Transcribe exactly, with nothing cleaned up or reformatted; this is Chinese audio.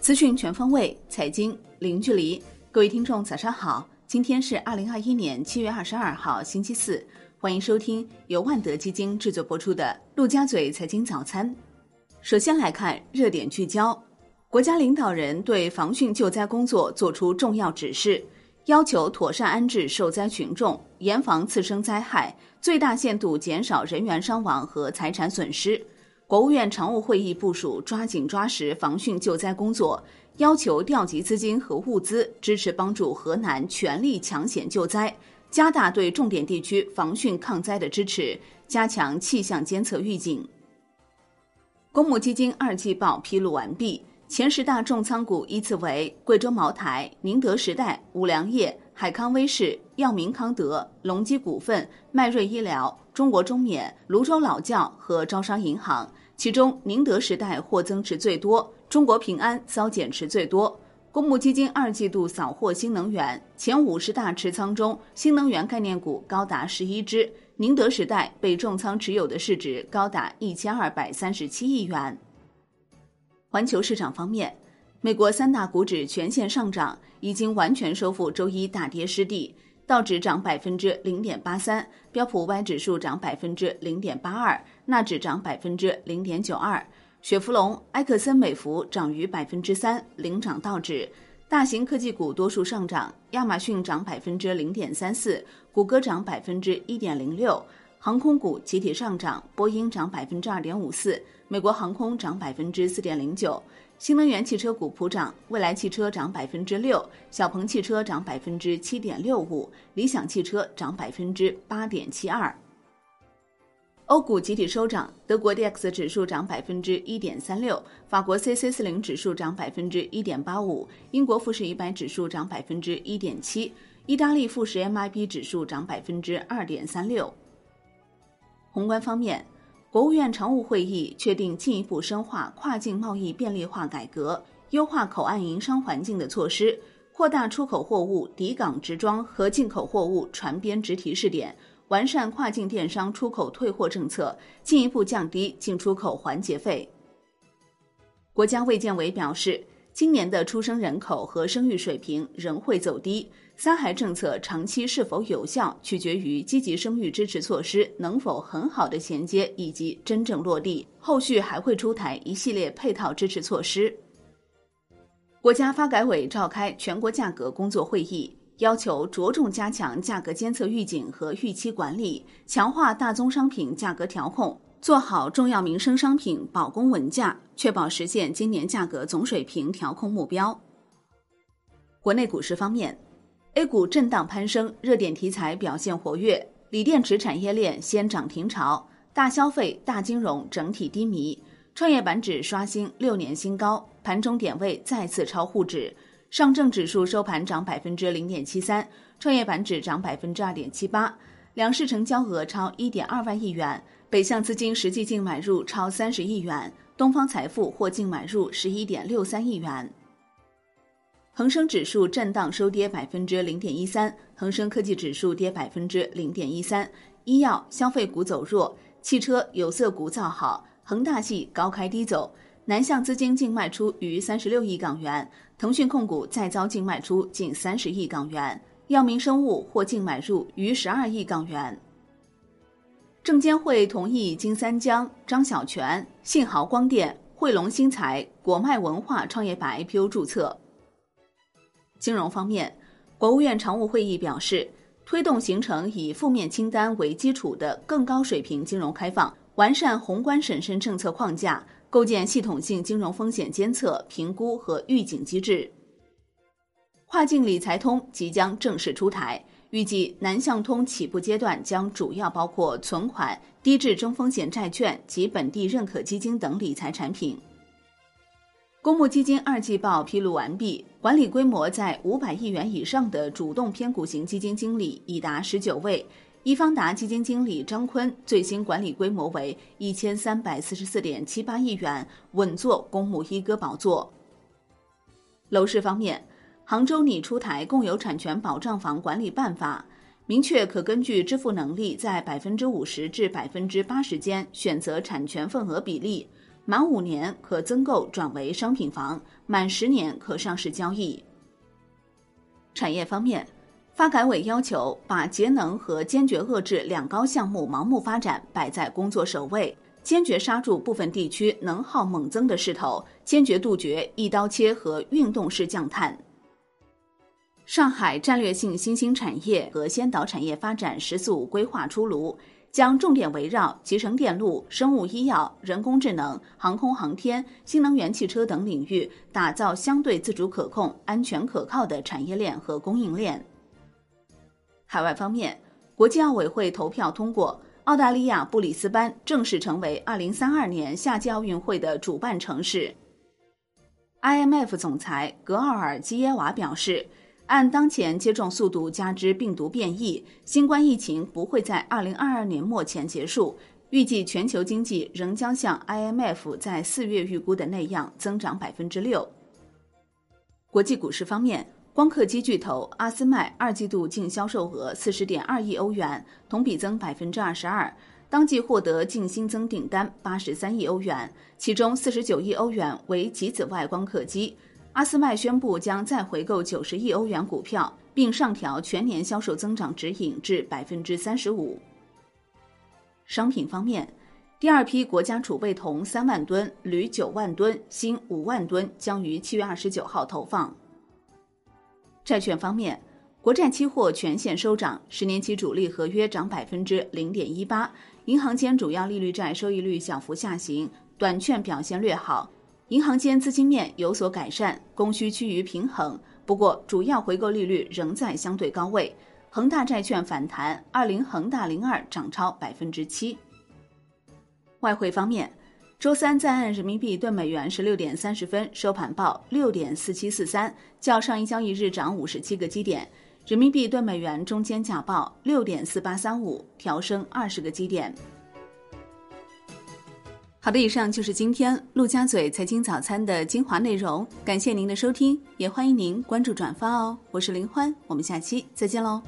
资讯全方位，财经零距离。各位听众，早上好！今天是二零二一年七月二十二号，星期四。欢迎收听由万德基金制作播出的《陆家嘴财经早餐》。首先来看热点聚焦：国家领导人对防汛救灾工作作出重要指示，要求妥善安置受灾群众，严防次生灾害，最大限度减少人员伤亡和财产损失。国务院常务会议部署抓紧抓实防汛救灾工作，要求调集资金和物资，支持帮助河南全力抢险救灾，加大对重点地区防汛抗灾的支持，加强气象监测预警。公募基金二季报披露完毕，前十大重仓股依次为贵州茅台、宁德时代、五粮液、海康威视、药明康德、隆基股份、迈瑞医疗、中国中免、泸州老窖和招商银行。其中宁德时代获增持最多，中国平安遭减持最多。公募基金二季度扫获新能源，前五十大持仓中新能源概念股高达十一只，宁德时代被重仓持有的市值高达一千二百三十七亿元。环球市场方面，美国三大股指全线上涨，已经完全收复周一大跌失地。道指涨百分之零点八三，标普五百指数涨百分之零点八二，纳指涨百分之零点九二。雪佛龙、埃克森美孚涨逾百分之三，领涨道指。大型科技股多数上涨，亚马逊涨百分之零点三四，谷歌涨百分之一点零六。航空股集体上涨，波音涨百分之二点五四，美国航空涨百分之四点零九。新能源汽车股普涨，蔚来汽车涨百分之六，小鹏汽车涨百分之七点六五，理想汽车涨百分之八点七二。欧股集体收涨，德国 D X 指数涨百分之一点三六，法国 C C 四十 指数涨百分之一点八五，英国富时一百指数涨百分之一点七，意大利富时 M I B 指数涨百分之二点三六。宏观方面，国务院常务会议确定进一步深化跨境贸易便利化改革，优化口岸营商环境的措施，扩大出口货物抵港直装和进口货物船边直提试点。完善跨境电商出口退货政策，进一步降低进出口环节费。国家卫健委表示，今年的出生人口和生育水平仍会走低，三孩政策长期是否有效，取决于积极生育支持措施能否很好的衔接以及真正落地，后续还会出台一系列配套支持措施。国家发改委召开全国价格工作会议，要求着重加强价格监测预警和预期管理，强化大宗商品价格调控，做好重要民生商品保供稳价，确保实现今年价格总水平调控目标。国内股市方面 ，A 股震荡攀升，热点题材表现活跃，锂电池产业链先涨停潮，大消费、大金融整体低迷，创业板指刷新六年新高，盘中点位再次超沪指。上证指数收盘涨百分之零点七三，创业板指涨百分之二点七八，两市成交额超一点二万亿元，北向资金实际净买入超三十亿元，东方财富获净买入十一点六三亿元。恒生指数震荡收跌百分之零点一三，恒生科技指数跌百分之零点一三，医药、消费股走弱，汽车、有色股造好，恒大系高开低走。南向资金净卖出逾三十六亿港元，腾讯控股再遭净卖出近三十亿港元，药明生物获净买入逾十二亿港元。证监会同意金三江、张小泉、信豪光电、汇龙新材、国脉文化创业板 I P O 注册。金融方面，国务院常务会议表示，推动形成以负面清单为基础的更高水平金融开放，完善宏观审慎政策框架，构建系统性金融风险监测、评估和预警机制。跨境理财通即将正式出台，预计南向通起步阶段将主要包括存款、低质中风险债券及本地认可基金等理财产品。公募基金二季报披露完毕，管理规模在五百亿元以上的主动偏股型基金经理已达十九位。易方达基金经理张坤最新管理规模为一千三百四十四点七八亿元，稳坐公募一哥宝座。楼市方面，杭州拟出台《共有产权保障房管理办法》，明确可根据支付能力在 百分之五十 至 百分之八十 间选择产权份额比例，满五年可增购转为商品房，满十年可上市交易。产业方面，发改委要求把节能和坚决遏制两高项目盲目发展摆在工作首位，坚决刹住部分地区能耗猛增的势头，坚决杜绝一刀切和运动式降碳。上海战略性新兴产业和先导产业发展十四五规划出炉，将重点围绕集成电路、生物医药、人工智能、航空航天、新能源汽车等领域，打造相对自主可控、安全可靠的产业链和供应链。海外方面，国际奥委会投票通过，澳大利亚布里斯班正式成为二零三二年夏季奥运会的主办城市。I M F 总裁格奥尔基耶娃表示，按当前接种速度加之病毒变异，新冠疫情不会在二零二二年末前结束，预计全球经济仍将像 I M F 在四月预估的那样增长 百分之六。 国际股市方面，光刻机巨头阿斯麦二季度净销售额 四十点二亿欧元，同比增 百分之二十二， 当季获得净新增订单八十三亿欧元，其中四十九亿欧元为极紫外光刻机。阿斯麦宣布将再回购九十亿欧元股票，并上调全年销售增长指引至 百分之三十五。 商品方面，第二批国家储备铜三万吨、铝九万吨、锌五万吨将于七月二十九号投放。债券方面，国债期货全线收涨，十年期主力合约涨 百分之零点一八， 银行间主要利率债收益率小幅下行，短券表现略好，银行间资金面有所改善，供需趋于平衡，不过主要回购利率仍在相对高位。恒大债券反弹，二零恒大零二涨超 百分之七。 外汇方面，周三在岸人民币对美元十六点三十分收盘报 六点四七四三， 较上一交易日涨五十七个基点，人民币对美元中间价报 六点四八三五， 调升二十个基点。好的，以上就是今天陆家嘴财经早餐的精华内容，感谢您的收听，也欢迎您关注转发哦。我是林欢，我们下期再见喽。